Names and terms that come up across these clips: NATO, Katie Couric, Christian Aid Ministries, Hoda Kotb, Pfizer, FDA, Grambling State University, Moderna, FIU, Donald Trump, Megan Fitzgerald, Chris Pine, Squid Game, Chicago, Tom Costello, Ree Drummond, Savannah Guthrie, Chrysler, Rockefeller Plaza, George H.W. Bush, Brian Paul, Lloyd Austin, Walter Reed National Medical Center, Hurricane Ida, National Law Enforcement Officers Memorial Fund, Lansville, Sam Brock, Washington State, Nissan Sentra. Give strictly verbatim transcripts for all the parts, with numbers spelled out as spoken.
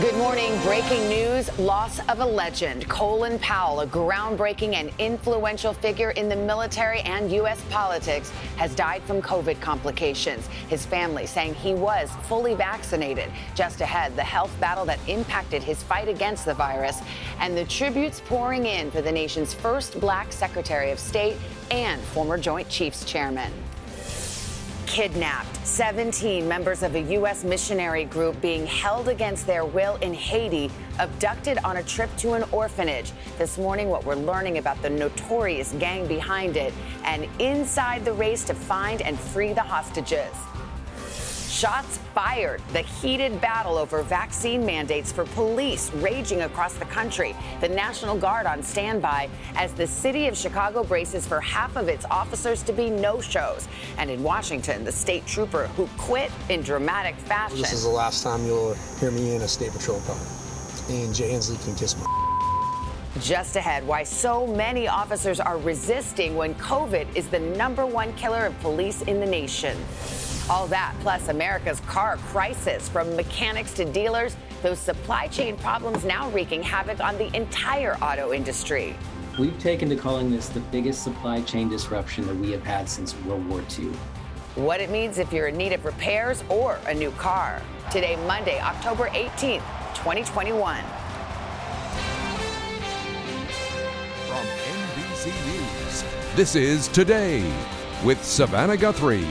Good morning. Breaking news, loss of a legend. Colin Powell, a groundbreaking and influential figure in the military and U S politics, has died from COVID complications. His family saying he was fully vaccinated. Just ahead, the health battle that impacted his fight against the virus and the tributes pouring in for the nation's first black Secretary of State and former Joint Chiefs Chairman. Kidnapped. seventeen members of a U S missionary group being held against their will in Haiti, abducted on a trip to an orphanage. This morning, what we're learning about the notorious gang behind it and inside the race to find and free the hostages. Shots fired. The heated battle over vaccine mandates for police raging across the country. The National Guard on standby as the city of Chicago braces for half of its officers to be no-shows. And in Washington, the state trooper who quit in dramatic fashion. This is the last time you'll hear me in a state patrol car. And Jay Inslee can kiss my. Just ahead, why so many officers are resisting when COVID is the number one killer of police in the nation. All that, plus America's car crisis, from mechanics to dealers, those supply chain problems now wreaking havoc on the entire auto industry. We've taken to calling this the biggest supply chain disruption that we have had since World War Two. What it means if you're in need of repairs or a new car. Today, Monday, October eighteenth, twenty twenty-one. From N B C News, this is Today with Savannah Guthrie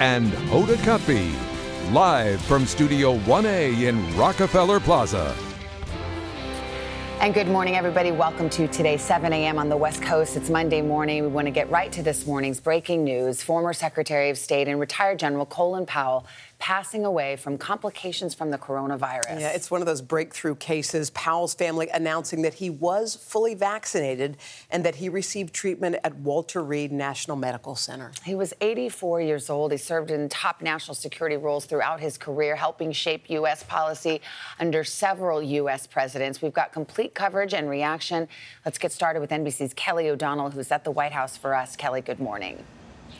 and Hoda Kotb, live from Studio one A in Rockefeller Plaza. And good morning, everybody. Welcome to Today, seven a.m. on the West Coast. It's Monday morning. We want to get right to this morning's breaking news. Former Secretary of State and retired General Colin Powell passing away from complications from the coronavirus. Yeah, it's one of those breakthrough cases. Powell's family announcing that he was fully vaccinated and that he received treatment at Walter Reed National Medical Center. He was eighty-four years old. He served in top national security roles throughout his career, helping shape U S policy under several U S presidents. We've got complete coverage and reaction. Let's get started with N B C's Kelly O'Donnell, who's at the White House for us. Kelly, good morning.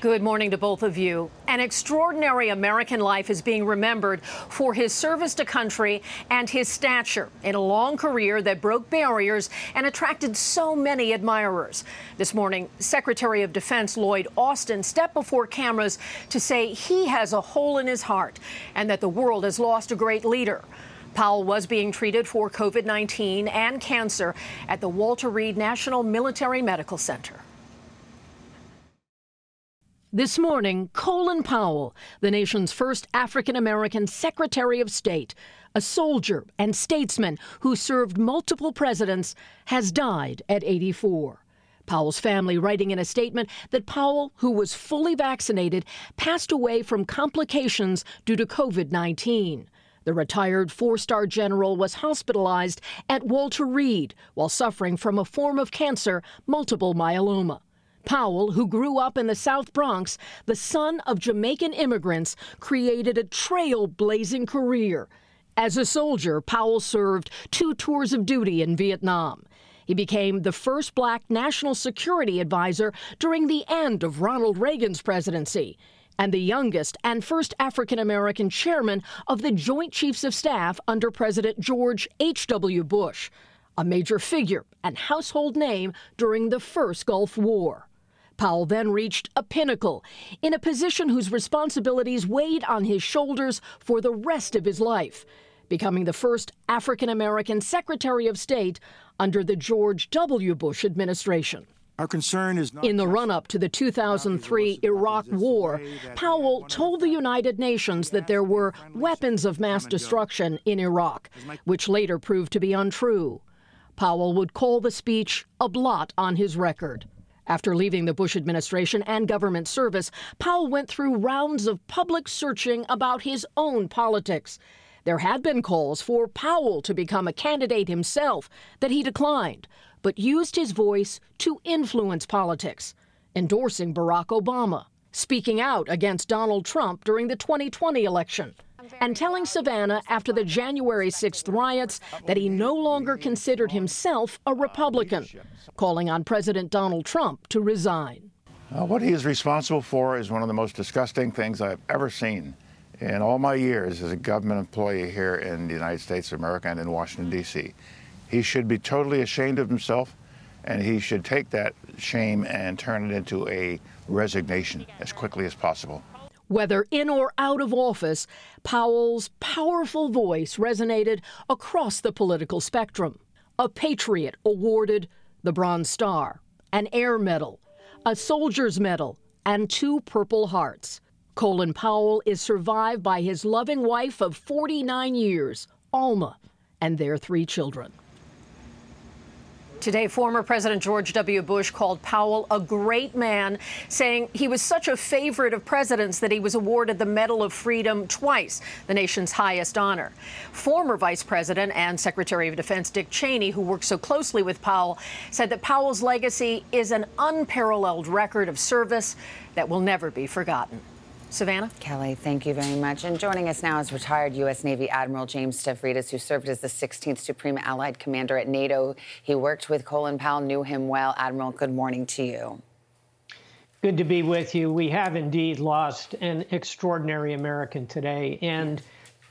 Good morning to both of you. An extraordinary American life is being remembered for his service to country and his stature in a long career that broke barriers and attracted so many admirers. This morning, Secretary of Defense Lloyd Austin stepped before cameras to say he has a hole in his heart and that the world has lost a great leader. Powell was being treated for COVID nineteen and cancer at the Walter Reed National Military Medical Center. This morning, Colin Powell, the nation's first African-American Secretary of State, a soldier and statesman who served multiple presidents, has died at eighty-four. Powell's family writing in a statement that Powell, who was fully vaccinated, passed away from complications due to COVID nineteen. The retired four-star general was hospitalized at Walter Reed while suffering from a form of cancer, multiple myeloma. Powell, who grew up in the South Bronx, the son of Jamaican immigrants, created a trailblazing career. As a soldier, Powell served two tours of duty in Vietnam. He became the first black national security advisor during the end of Ronald Reagan's presidency, and the youngest and first African-American chairman of the Joint Chiefs of Staff under President George H W Bush, a major figure and household name during the first Gulf War. Powell then reached a pinnacle in a position whose responsibilities weighed on his shoulders for the rest of his life, becoming the first African-American Secretary of State under the George W. Bush administration. Our concern is not in the run-up to the two thousand three Iraq War, Powell told the United Nations that there were weapons of mass destruction in Iraq, which later proved to be untrue. Powell would call the speech a blot on his record. After leaving the Bush administration and government service, Powell went through rounds of public searching about his own politics. There had been calls for Powell to become a candidate himself that he declined, but used his voice to influence politics, endorsing Barack Obama, speaking out against Donald Trump during the twenty twenty election, and telling Savannah after the January sixth riots that he no longer considered himself a Republican, calling on President Donald Trump to resign. Uh, what he is responsible for is one of the most disgusting things I've ever seen in all my years as a government employee here in the United States of America and in Washington, D C. He should be totally ashamed of himself, and he should take that shame and turn it into a resignation as quickly as possible. Whether in or out of office, Powell's powerful voice resonated across the political spectrum. A patriot awarded the Bronze Star, an Air Medal, a Soldier's Medal, and two Purple Hearts. Colin Powell is survived by his loving wife of forty-nine years, Alma, and their three children. Today, former President George W. Bush called Powell a great man, saying he was such a favorite of presidents that he was awarded the Medal of Freedom twice, the nation's highest honor. Former Vice President and Secretary of Defense Dick Cheney, who worked so closely with Powell, said that Powell's legacy is an unparalleled record of service that will never be forgotten. Savannah? Kelly, thank you very much. And joining us now is retired U S Navy Admiral James Stavridis, who served as the sixteenth Supreme Allied Commander at NATO. He worked with Colin Powell, knew him well. Admiral, good morning to you. Good to be with you. We have indeed lost an extraordinary American today. And,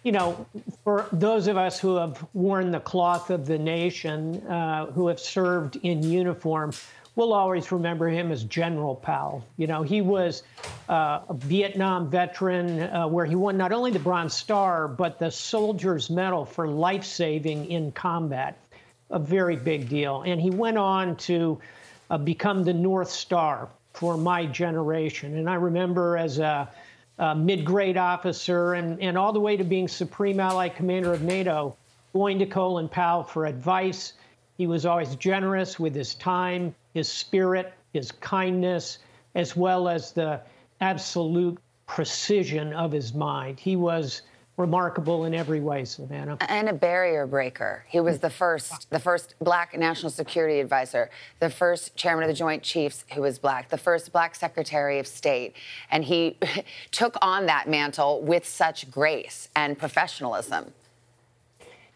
you know, for those of us who have worn the cloth of the nation, uh, who have served in uniform, we'll always remember him as General Powell. You know, he was uh, a Vietnam veteran uh, where he won not only the Bronze Star, but the Soldier's Medal for life-saving in combat, a very big deal. And he went on to uh, become the North Star for my generation. And I remember as a, a mid-grade officer and, and all the way to being Supreme Allied Commander of NATO, going to Colin Powell for advice. He was always generous with his time, his spirit, his kindness, as well as the absolute precision of his mind. He was remarkable in every way, Savannah. And a barrier breaker. He was the first, the first black national security advisor, the first chairman of the Joint Chiefs who was black, the first black secretary of state. And he took on that mantle with such grace and professionalism.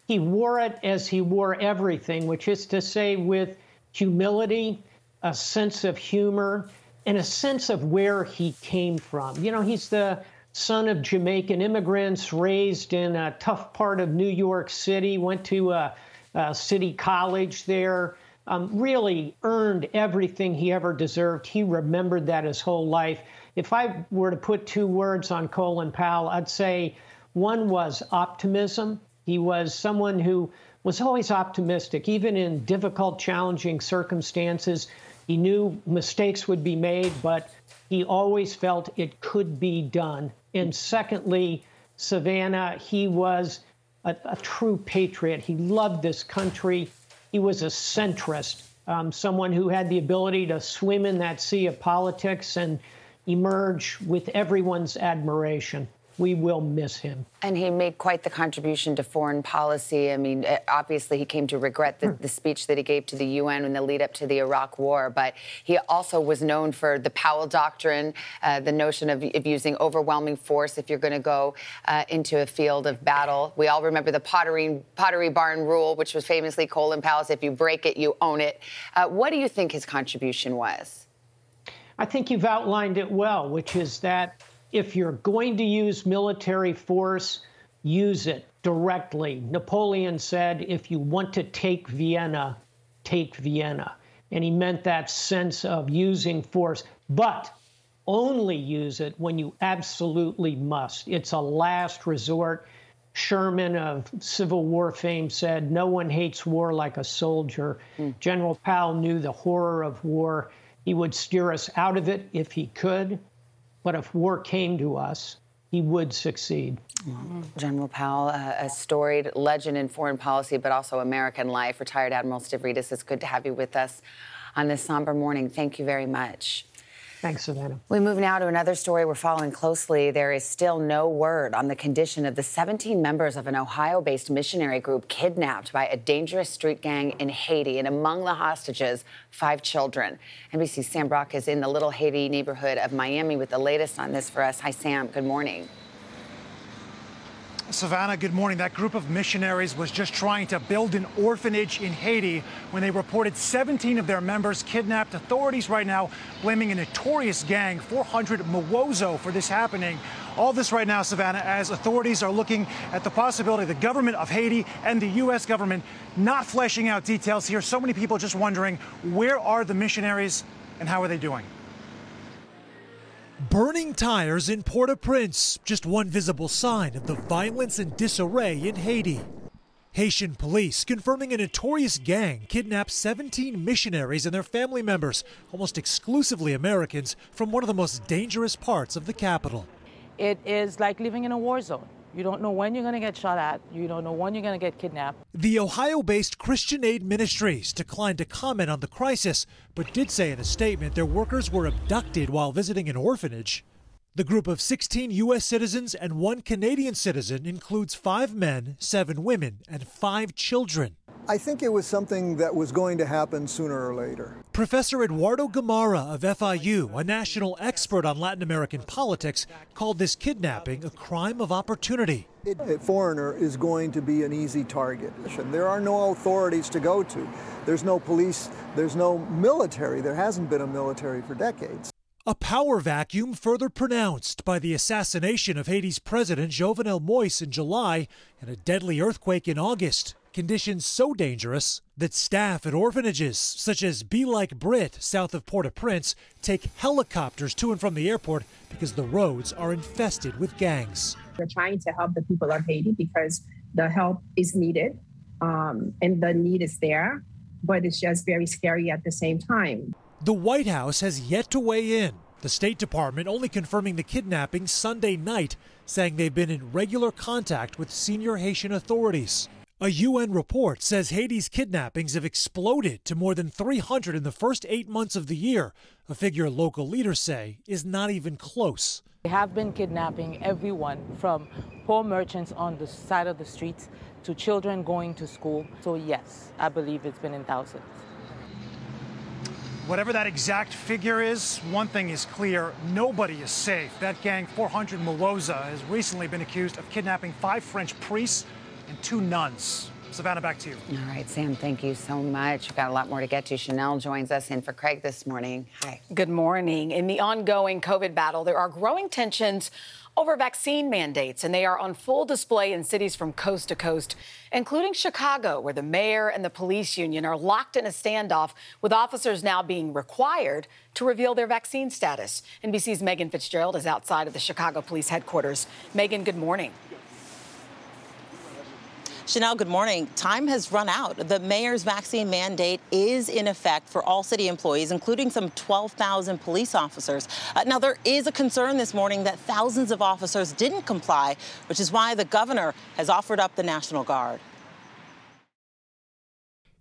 He wore it as he wore everything, which is to say with humility, a sense of humor, and a sense of where he came from. You know, he's the son of Jamaican immigrants, raised in a tough part of New York City, went to a, a city college there, um, really earned everything he ever deserved. He remembered that his whole life. If I were to put two words on Colin Powell, I'd say one was optimism. He was someone who was always optimistic, even in difficult, challenging circumstances. He knew mistakes would be made, but he always felt it could be done. And secondly, Savannah, he was a, a true patriot. He loved this country. He was a centrist, um, someone who had the ability to swim in that sea of politics and emerge with everyone's admiration. We will miss him. And he made quite the contribution to foreign policy. I mean, obviously, he came to regret the, the speech that he gave to the U N in the lead up to the Iraq War. But he also was known for the Powell Doctrine, uh, the notion of, of using overwhelming force if you're going to go uh, into a field of battle. We all remember the pottery, pottery barn rule, which was famously Colin Powell's, if you break it, you own it. Uh, what do you think his contribution was? I think you've outlined it well, which is that if you're going to use military force, use it directly. Napoleon said, if you want to take Vienna, take Vienna. And he meant that sense of using force, but only use it when you absolutely must. It's a last resort. Sherman of Civil War fame said, no one hates war like a soldier. Mm. General Powell knew the horror of war. He would steer us out of it if he could. But if war came to us, he would succeed. Mm-hmm. General Powell, uh, a storied legend in foreign policy, but also American life. Retired Admiral Stavridis, it's good to have you with us on this somber morning. Thank you very much. Thanks, Savannah. We move now to another story we're following closely. There is still no word on the condition of the seventeen members of an Ohio-based missionary group kidnapped by a dangerous street gang in Haiti. And among the hostages, five children. N B C's Sam Brock is in the Little Haiti neighborhood of Miami with the latest on this for us. Hi, Sam. Good morning. Savannah, good morning. That group of missionaries was just trying to build an orphanage in Haiti when they reported seventeen of their members kidnapped. Authorities right now blaming a notorious gang, four hundred Mawozo, for this happening. All this right now, Savannah, as authorities are looking at the possibility of the government of Haiti and the U S government not fleshing out details here. So many people just wondering, where are the missionaries and how are they doing? Burning tires in Port-au-Prince, just one visible sign of the violence and disarray in Haiti. Haitian police confirming a notorious gang kidnapped seventeen missionaries and their family members, almost exclusively Americans, from one of the most dangerous parts of the capital. It is like living in a war zone. You don't know when you're going to get shot at. You don't know when you're going to get kidnapped. The Ohio-based Christian Aid Ministries declined to comment on the crisis, but did say in a statement their workers were abducted while visiting an orphanage. The group of sixteen U S citizens and one Canadian citizen includes five men, seven women, and five children. I think it was something that was going to happen sooner or later. Professor Eduardo Gamara of F I U, a national expert on Latin American politics, called this kidnapping a crime of opportunity. A foreigner is going to be an easy target. There are no authorities to go to. There's no police. There's no military. There hasn't been a military for decades. A power vacuum further pronounced by the assassination of Haiti's president Jovenel Moise in July and a deadly earthquake in August. Conditions so dangerous that staff at orphanages such as Be Like Brit south of Port-au-Prince take helicopters to and from the airport because the roads are infested with gangs. We're trying to help the people of Haiti because the help is needed um, and the need is there, but it's just very scary at the same time. The White House has yet to weigh in, the State Department only confirming the kidnapping Sunday night, saying they've been in regular contact with senior Haitian authorities. A U N report says Haiti's kidnappings have exploded to more than three hundred in the first eight months of the year, a figure local leaders say is not even close. They have been kidnapping everyone from poor merchants on the side of the streets to children going to school. So yes, I believe it's been in thousands. Whatever that exact figure is, one thing is clear, nobody is safe. That gang, four hundred Mawozo, has recently been accused of kidnapping five French priests and two nuns. Savannah, back to you. All right, Sam, thank you so much. We've got a lot more to get to. Chanel joins us in for Craig this morning. Hi. Good morning. In the ongoing COVID battle, there are growing tensions over vaccine mandates, and they are on full display in cities from coast to coast, including Chicago, where the mayor and the police union are locked in a standoff, with officers now being required to reveal their vaccine status. N B C's Megan Fitzgerald is outside of the Chicago Police Headquarters. Megan, good morning. Chanel, good morning. Time has run out. The mayor's vaccine mandate is in effect for all city employees, including some twelve thousand police officers. Uh, now, there is a concern this morning that thousands of officers didn't comply, which is why the governor has offered up the National Guard.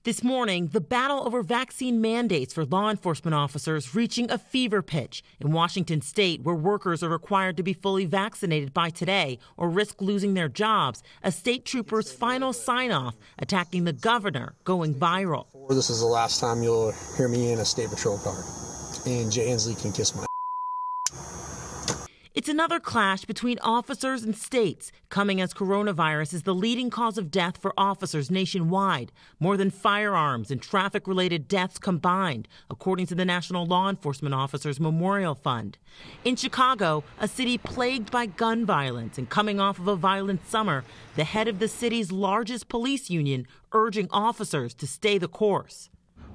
This morning, the battle over vaccine mandates for law enforcement officers reaching a fever pitch in Washington State, where workers are required to be fully vaccinated by today or risk losing their jobs. A state trooper's final sign-off attacking the governor going viral. This is the last time you'll hear me in a state patrol car, and Jay Inslee can kiss my. It's another clash between officers and states, coming as coronavirus is the leading cause of death for officers nationwide, more than firearms and traffic-related deaths combined, according to the National Law Enforcement Officers Memorial Fund. In Chicago, a city plagued by gun violence and coming off of a violent summer, the head of the city's largest police union urging officers to stay the course.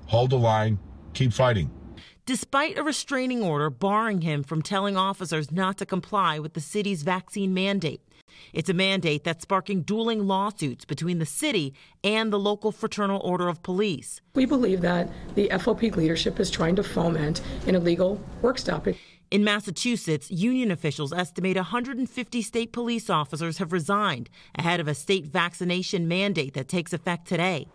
Hold the line, keep fighting. Despite a restraining order barring him from telling officers not to comply with the city's vaccine mandate. It's a mandate that's sparking dueling lawsuits between the city and the local fraternal order of police. We believe that the F O P leadership is trying to foment an illegal work stoppage. In Massachusetts, union officials estimate one hundred fifty state police officers have resigned ahead of a state vaccination mandate that takes effect today.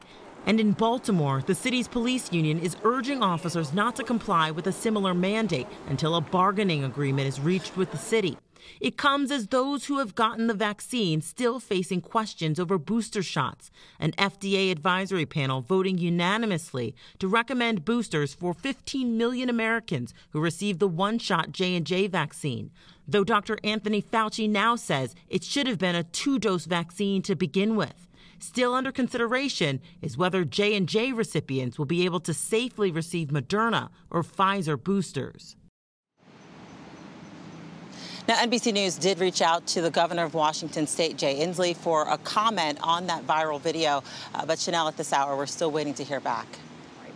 And in Baltimore, the city's police union is urging officers not to comply with a similar mandate until a bargaining agreement is reached with the city. It comes as those who have gotten the vaccine still facing questions over booster shots. An F D A advisory panel voting unanimously to recommend boosters for fifteen million Americans who received the one-shot J and J vaccine. Though Doctor Anthony Fauci now says it should have been a two-dose vaccine to begin with. Still under consideration is whether J and J recipients will be able to safely receive Moderna or Pfizer boosters. Now, N B C News did reach out to the governor of Washington State, Jay Inslee, for a comment on that viral video. Uh, but, Chanel, at this hour, we're still waiting to hear back.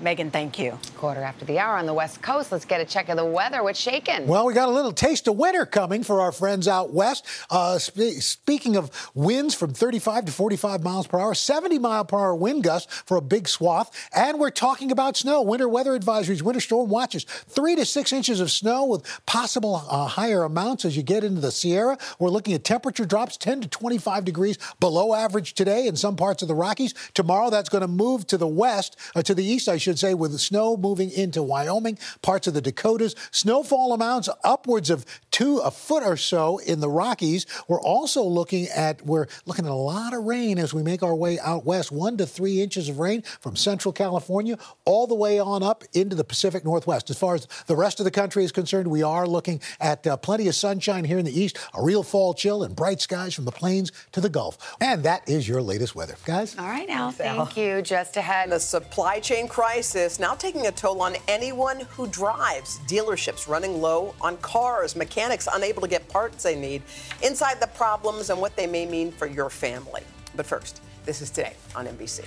Megan, thank you. Quarter after the hour on the West Coast. Let's get a check of the weather. What's shaking? Well, we got a little taste of winter coming for our friends out west. Uh, sp- speaking of winds from thirty-five to forty-five miles per hour, seventy mile per hour wind gusts for a big swath. And we're talking about snow. Winter weather advisories, winter storm watches, three to six inches of snow with possible uh, higher amounts as you get into the Sierra. We're looking at temperature drops ten to twenty-five degrees below average today in some parts of the Rockies. Tomorrow, that's going to move to the west, uh, to the east, I should should say, with the snow moving into Wyoming, parts of the Dakotas. Snowfall amounts upwards of two, a foot or so in the Rockies. We're also looking at, we're looking at a lot of rain as we make our way out west, one to three inches of rain from central California all the way on up into the Pacific Northwest. As far as the rest of the country is concerned, we are looking at uh, plenty of sunshine here in the east, a real fall chill, and bright skies from the plains to the Gulf. And that is your latest weather. Guys? All right, now, thank you. Just ahead. The supply chain crisis now taking a toll on anyone who drives. Dealerships running low on cars, mechanics unable to get parts they need, inside the problems and what they may mean for your family. But first, this is Today on N B C.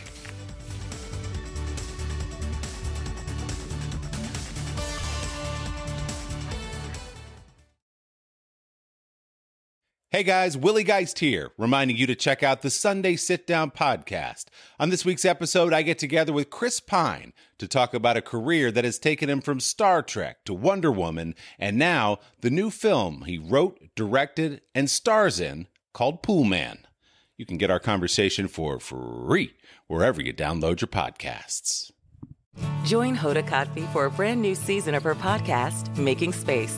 Hey guys, Willie Geist here, reminding you to check out the Sunday Sit Down podcast. On this week's episode, I get together with Chris Pine to talk about a career that has taken him from Star Trek to Wonder Woman, and now the new film he wrote, directed, and stars in called Pool Man. You can get our conversation for free wherever you download your podcasts. Join Hoda Kotb for a brand new season of her podcast, Making Space.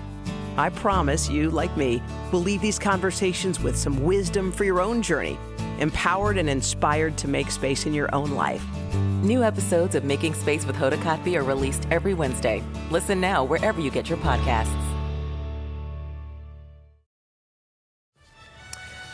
I promise you, like me, will leave these conversations with some wisdom for your own journey, empowered and inspired to make space in your own life. New episodes of Making Space with Hoda Kotb are released every Wednesday. Listen now wherever you get your podcasts.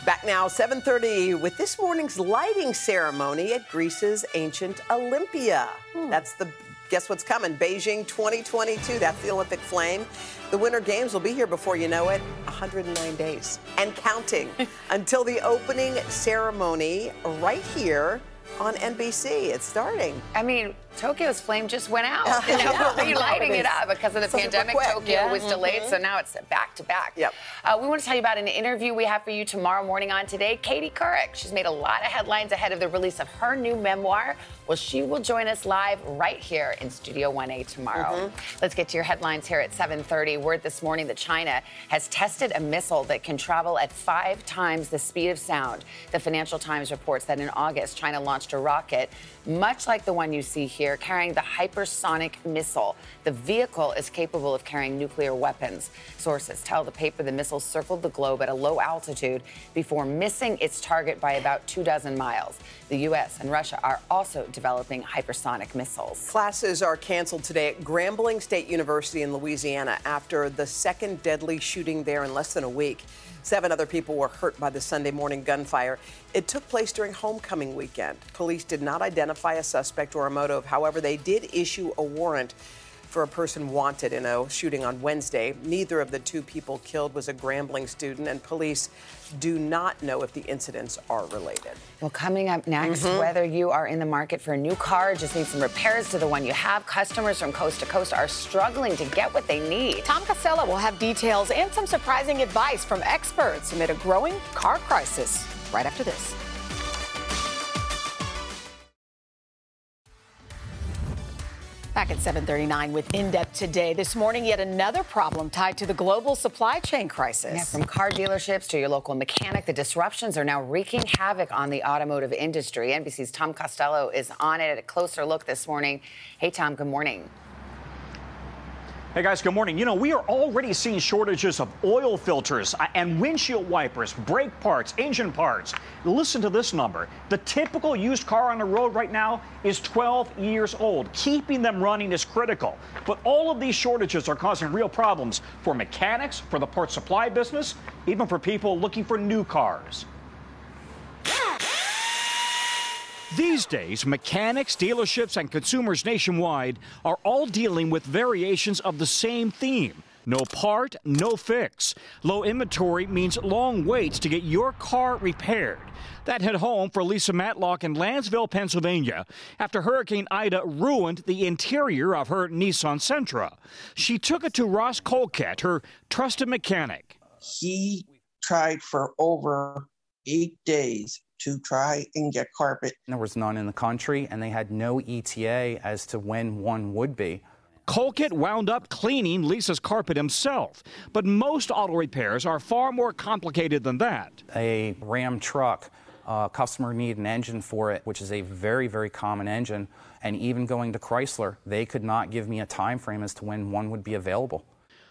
Back now, seven thirty, with this morning's lighting ceremony at Greece's ancient Olympia. Hmm. That's the... Guess what's coming? Beijing twenty twenty-two. That's the Olympic flame. The Winter Games will be here before you know it, one hundred nine days and counting until the opening ceremony right here on N B C. It's starting. I mean, Tokyo's flame just went out. Uh, and now we're relighting it up because of the so pandemic. Tokyo yeah. was mm-hmm. delayed, so now it's back to back. Yep. Uh, we want to tell you about an interview we have for you tomorrow morning on Today. Katie Couric, she's made a lot of headlines ahead of the release of her new memoir. Well, she will join us live right here in Studio one A tomorrow. Mm-hmm. Let's get to your headlines here at seven thirty. Word this morning that China has tested a missile that can travel at five times the speed of sound. The Financial Times reports that in August, China launched a rocket much like the one you see here, carrying the hypersonic missile. The vehicle is capable of carrying nuclear weapons. Sources tell the paper the missile circled the globe at a low altitude before missing its target by about two dozen miles. The U S and Russia are also developing hypersonic missiles. Classes are canceled today at Grambling State University in Louisiana after the second deadly shooting there in less than a week. Seven other people were hurt by the Sunday morning gunfire. It took place during homecoming weekend. Police did not identify a suspect or a motive. However, they did issue a warrant for a person wanted in a shooting on Wednesday. Neither of the two people killed was a Grambling student, and police do not know if the incidents are related. Well, coming up next, mm-hmm. whether you are in the market for a new car, just need some repairs to the one you have. Customers from coast to coast are struggling to get what they need. Tom Costello will have details and some surprising advice from experts amid a growing car crisis right after this. Back at seven thirty-nine with In-Depth Today. This morning, yet another problem tied to the global supply chain crisis. Yeah, from car dealerships to your local mechanic, the disruptions are now wreaking havoc on the automotive industry. N B C's Tom Costello is on it at a closer look this morning. Hey, Tom, good morning. Hey guys, good morning. You know, we are already seeing shortages of oil filters and windshield wipers, brake parts, engine parts. Listen to this number. The typical used car on the road right now is twelve years old. Keeping them running is critical. But all of these shortages are causing real problems for mechanics, for the parts supply business, even for people looking for new cars. These days, mechanics, dealerships, and consumers nationwide are all dealing with variations of the same theme. No part, no fix. Low inventory means long waits to get your car repaired. That hit home for Lisa Matlock in Lansville, Pennsylvania, after Hurricane Ida ruined the interior of her Nissan Sentra. She took it to Ross Colquette, her trusted mechanic. He tried for over eight days to try and get carpet. There was none in the country, and they had no E T A as to when one would be. Colquitt wound up cleaning Lisa's carpet himself, but most auto repairs are far more complicated than that. A Ram truck, uh, customer need an engine for it, which is a very, very common engine, and even going to Chrysler, they could not give me a time frame as to when one would be available.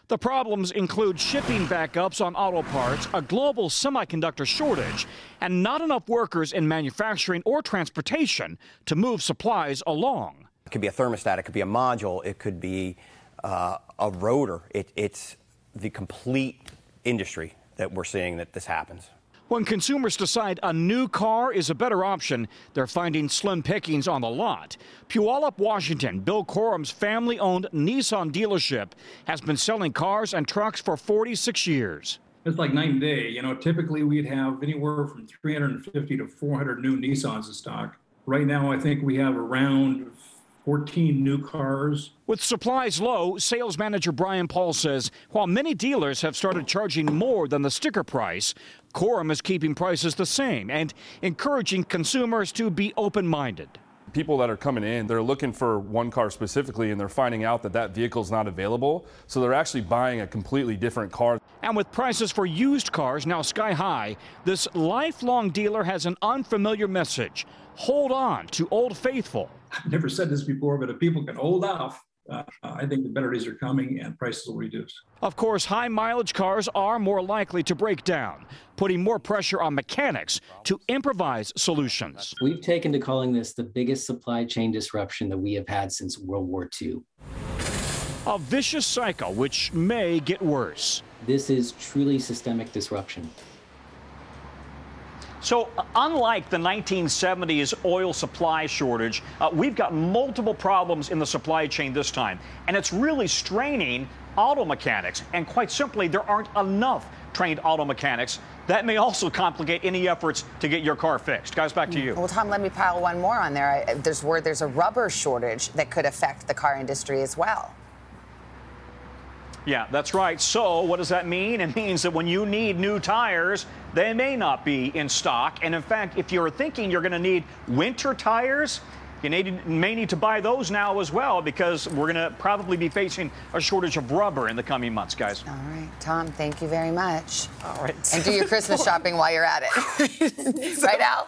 The problems include shipping backups on auto parts, a global semiconductor shortage, and not enough workers in manufacturing or transportation to move supplies along. It could be a thermostat, it could be a module, it could be uh, a rotor. It, it's the complete industry that we're seeing that this happens. When consumers decide a new car is a better option, they're finding slim pickings on the lot. Puyallup, Washington, Bill Corum's family-owned Nissan dealership has been selling cars and trucks for forty-six years. It's like night and day. You know, typically we'd have anywhere from three hundred fifty to four hundred new Nissans in stock. Right now, I think we have around fourteen new cars. With supplies low, sales manager Brian Paul says while many dealers have started charging more than the sticker price, Corum is keeping prices the same and encouraging consumers to be open-minded. People that are coming in, they're looking for one car specifically, and they're finding out that that vehicle's not available, so they're actually buying a completely different car. And with prices for used cars now sky high, this lifelong dealer has an unfamiliar message. Hold on to Old Faithful. I've never said this before, but if people can hold off, uh, I think the better days are coming and prices will reduce. Of course, high mileage cars are more likely to break down, putting more pressure on mechanics to improvise solutions. We've taken to calling this the biggest supply chain disruption that we have had since World War Two. A vicious cycle which may get worse. This is truly systemic disruption. So unlike the nineteen seventies oil supply shortage, uh, we've got multiple problems in the supply chain this time, and it's really straining auto mechanics. And quite simply, there aren't enough trained auto mechanics. That may also complicate any efforts to get your car fixed. Guys, back to you. Well, Tom, let me pile one more on there. I, there's word there's a rubber shortage that could affect the car industry as well. Yeah, that's right. So what does that mean? It means that when you need new tires, they may not be in stock. And in fact, if you're thinking you're going to need winter tires, you need, may need to buy those now as well, because we're going to probably be facing a shortage of rubber in the coming months, guys. All right, Tom, thank you very much. All right. And do your Christmas shopping while you're at it. Right, Al?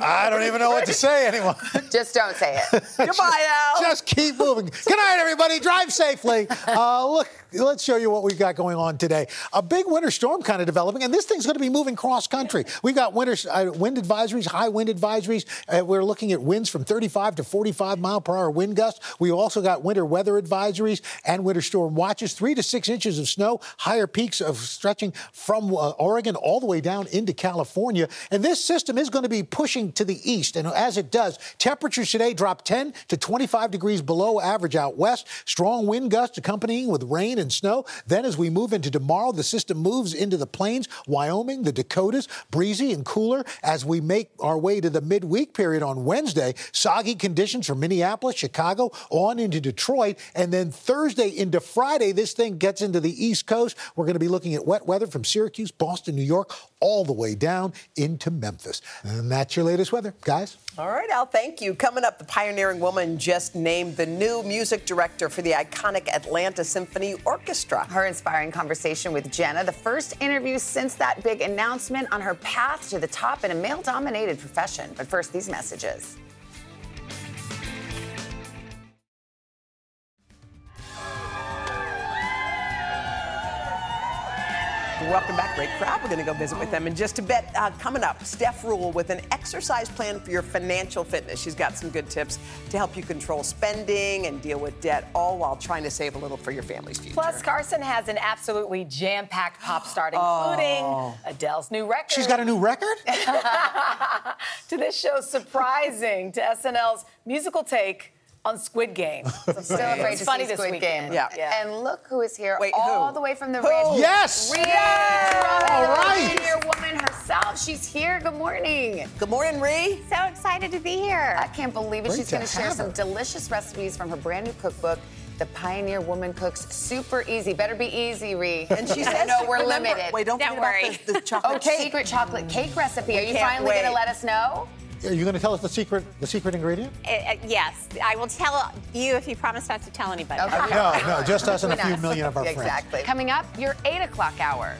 I don't even know what to say anymore. Just don't say it. Goodbye, Al. Just keep moving. Good night, everybody. Drive safely. Uh, look. Let's show you what we've got going on today. A big winter storm kind of developing, and this thing's going to be moving cross-country. We've got winter, uh, wind advisories, high wind advisories. Uh, we're looking at winds from thirty-five to forty-five mile-per-hour wind gusts. We also got winter weather advisories and winter storm watches. Three to six inches of snow, higher peaks of stretching from uh, Oregon all the way down into California. And this system is going to be pushing to the east, and as it does, temperatures today drop ten to twenty-five degrees below average out west. Strong wind gusts accompanying with rain and snow. Then as we move into tomorrow, the system moves into the plains, Wyoming, the Dakotas, breezy and cooler. As we make our way to the midweek period on Wednesday, soggy conditions from Minneapolis, Chicago, on into Detroit. And then Thursday into Friday, this thing gets into the East Coast. We're going to be looking at wet weather from Syracuse, Boston, New York, all the way down into Memphis. And that's your latest weather, guys. All right, Al, thank you. Coming up, the pioneering woman just named the new music director for the iconic Atlanta Symphony Orchestra. Her inspiring conversation with Jenna, the first interview since that big announcement on her path to the top in a male-dominated profession. But first, these messages. welcome back. Great crowd. We're going to go visit with them. And just a bit, uh, coming up, Steph Rule with an exercise plan for your financial fitness. She's got some good tips to help you control spending and deal with debt, all while trying to save a little for your family's future. Plus, Carson has an absolutely jam-packed pop start, including oh. Adele's new record. She's got a new record? To this show's surprising, to S N L's musical take on Squid Game. So I'm still afraid it's to funny see Squid this Game. Yeah. yeah. And look who is here. Wait, all who? the way from the who? ranch. Yes! Ree Drummond, the leader woman herself. She's here. Good morning. Good morning, Ree. So excited to be here. I can't believe it. Great She's going to share her. some delicious recipes from her brand new cookbook, The Pioneer Woman Cooks. Super easy. Better be easy, Ree. And she said, no, we're remember, limited. Wait, don't, don't forget worry. about the, the chocolate oh, cake. secret chocolate cake recipe. We Are you finally going to let us know? Are you going to tell us the secret, the secret ingredient? Uh, uh, yes, I will tell you if you promise not to tell anybody. Okay. No, no, just us and a few million of our friends. Exactly. Coming up, your eight o'clock hour.